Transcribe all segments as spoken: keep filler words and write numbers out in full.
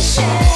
Share.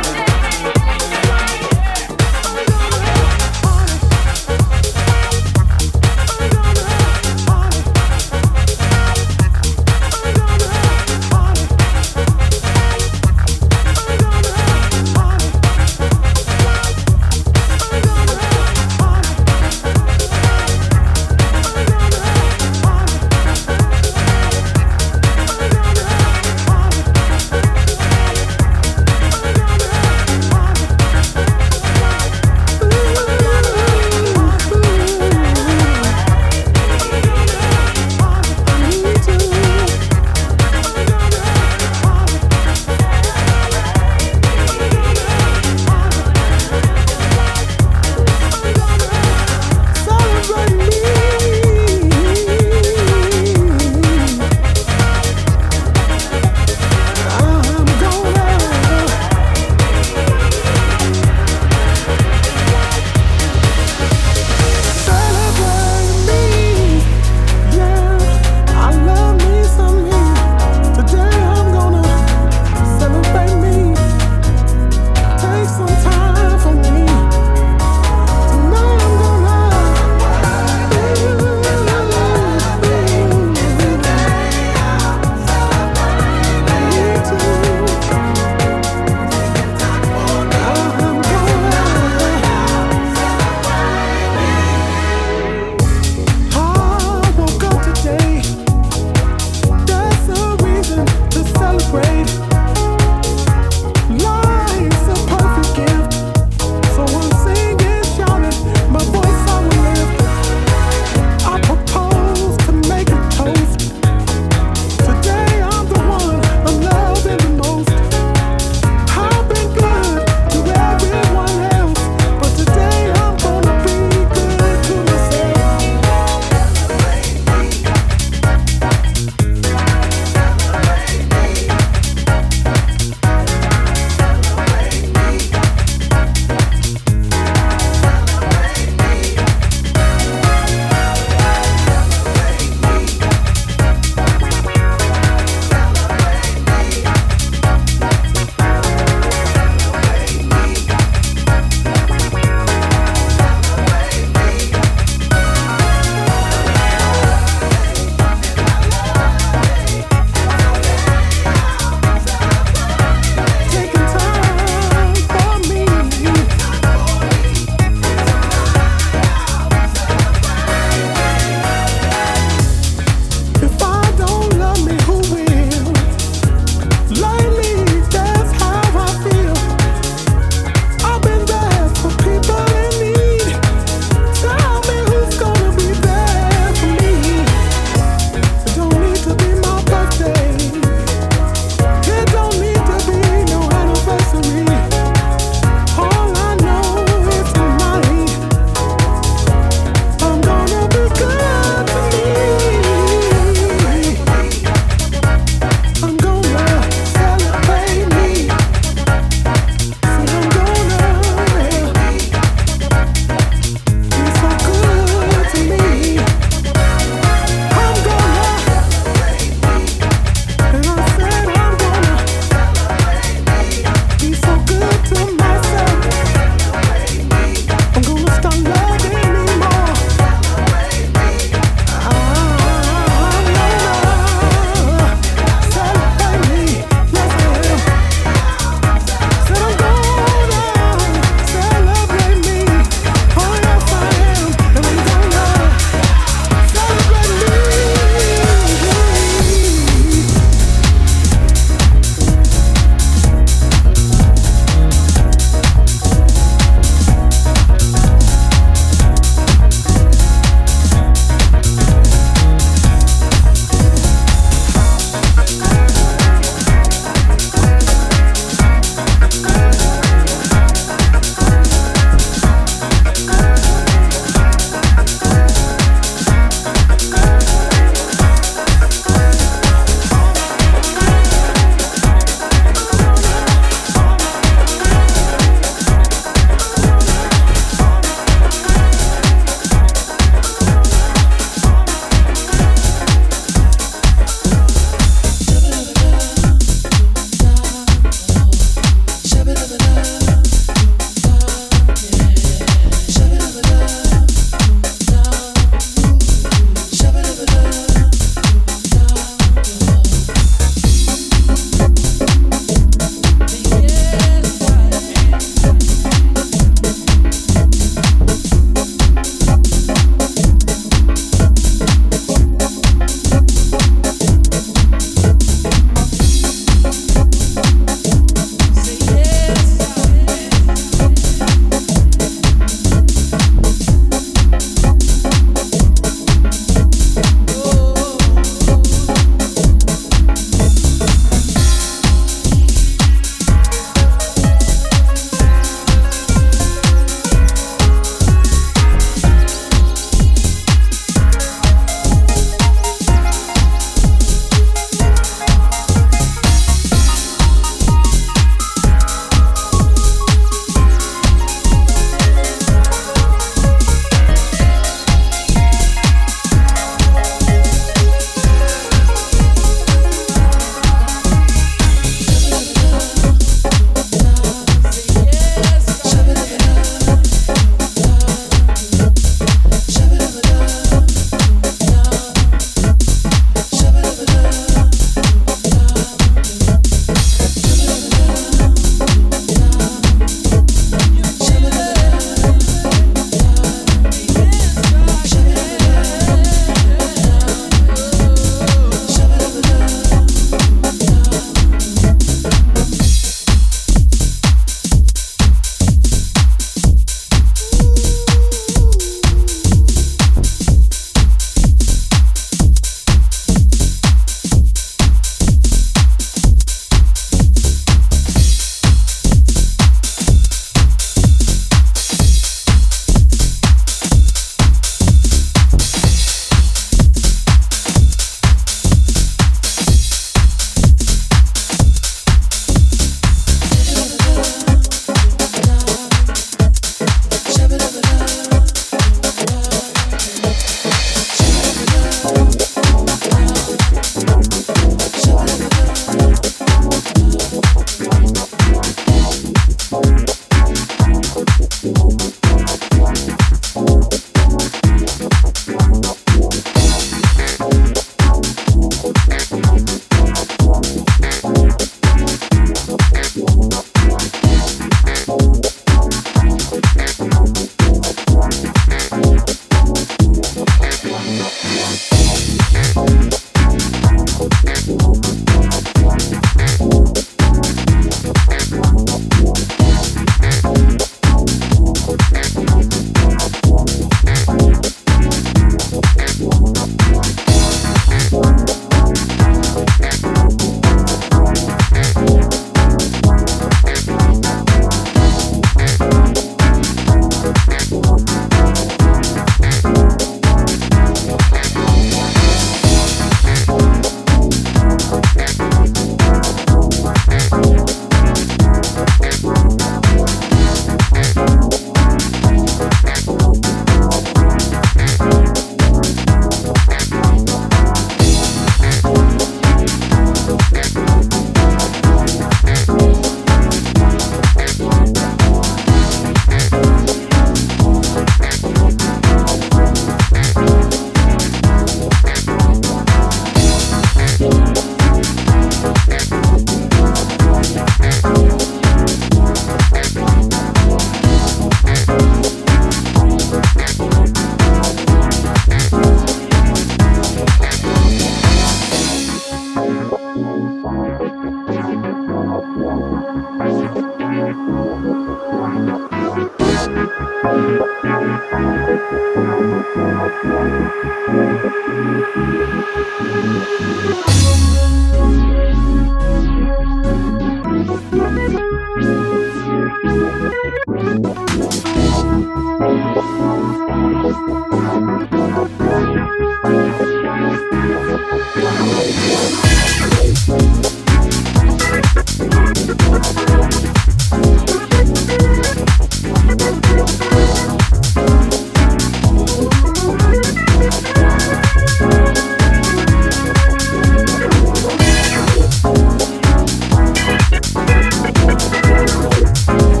Oh,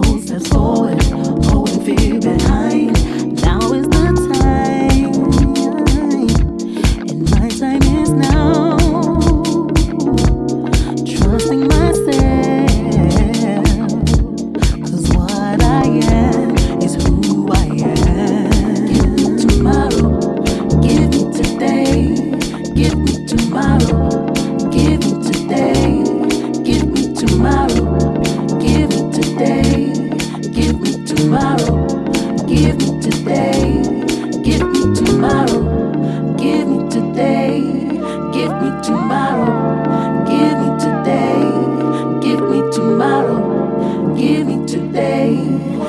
Give me today, give me tomorrow, give me today, give me today.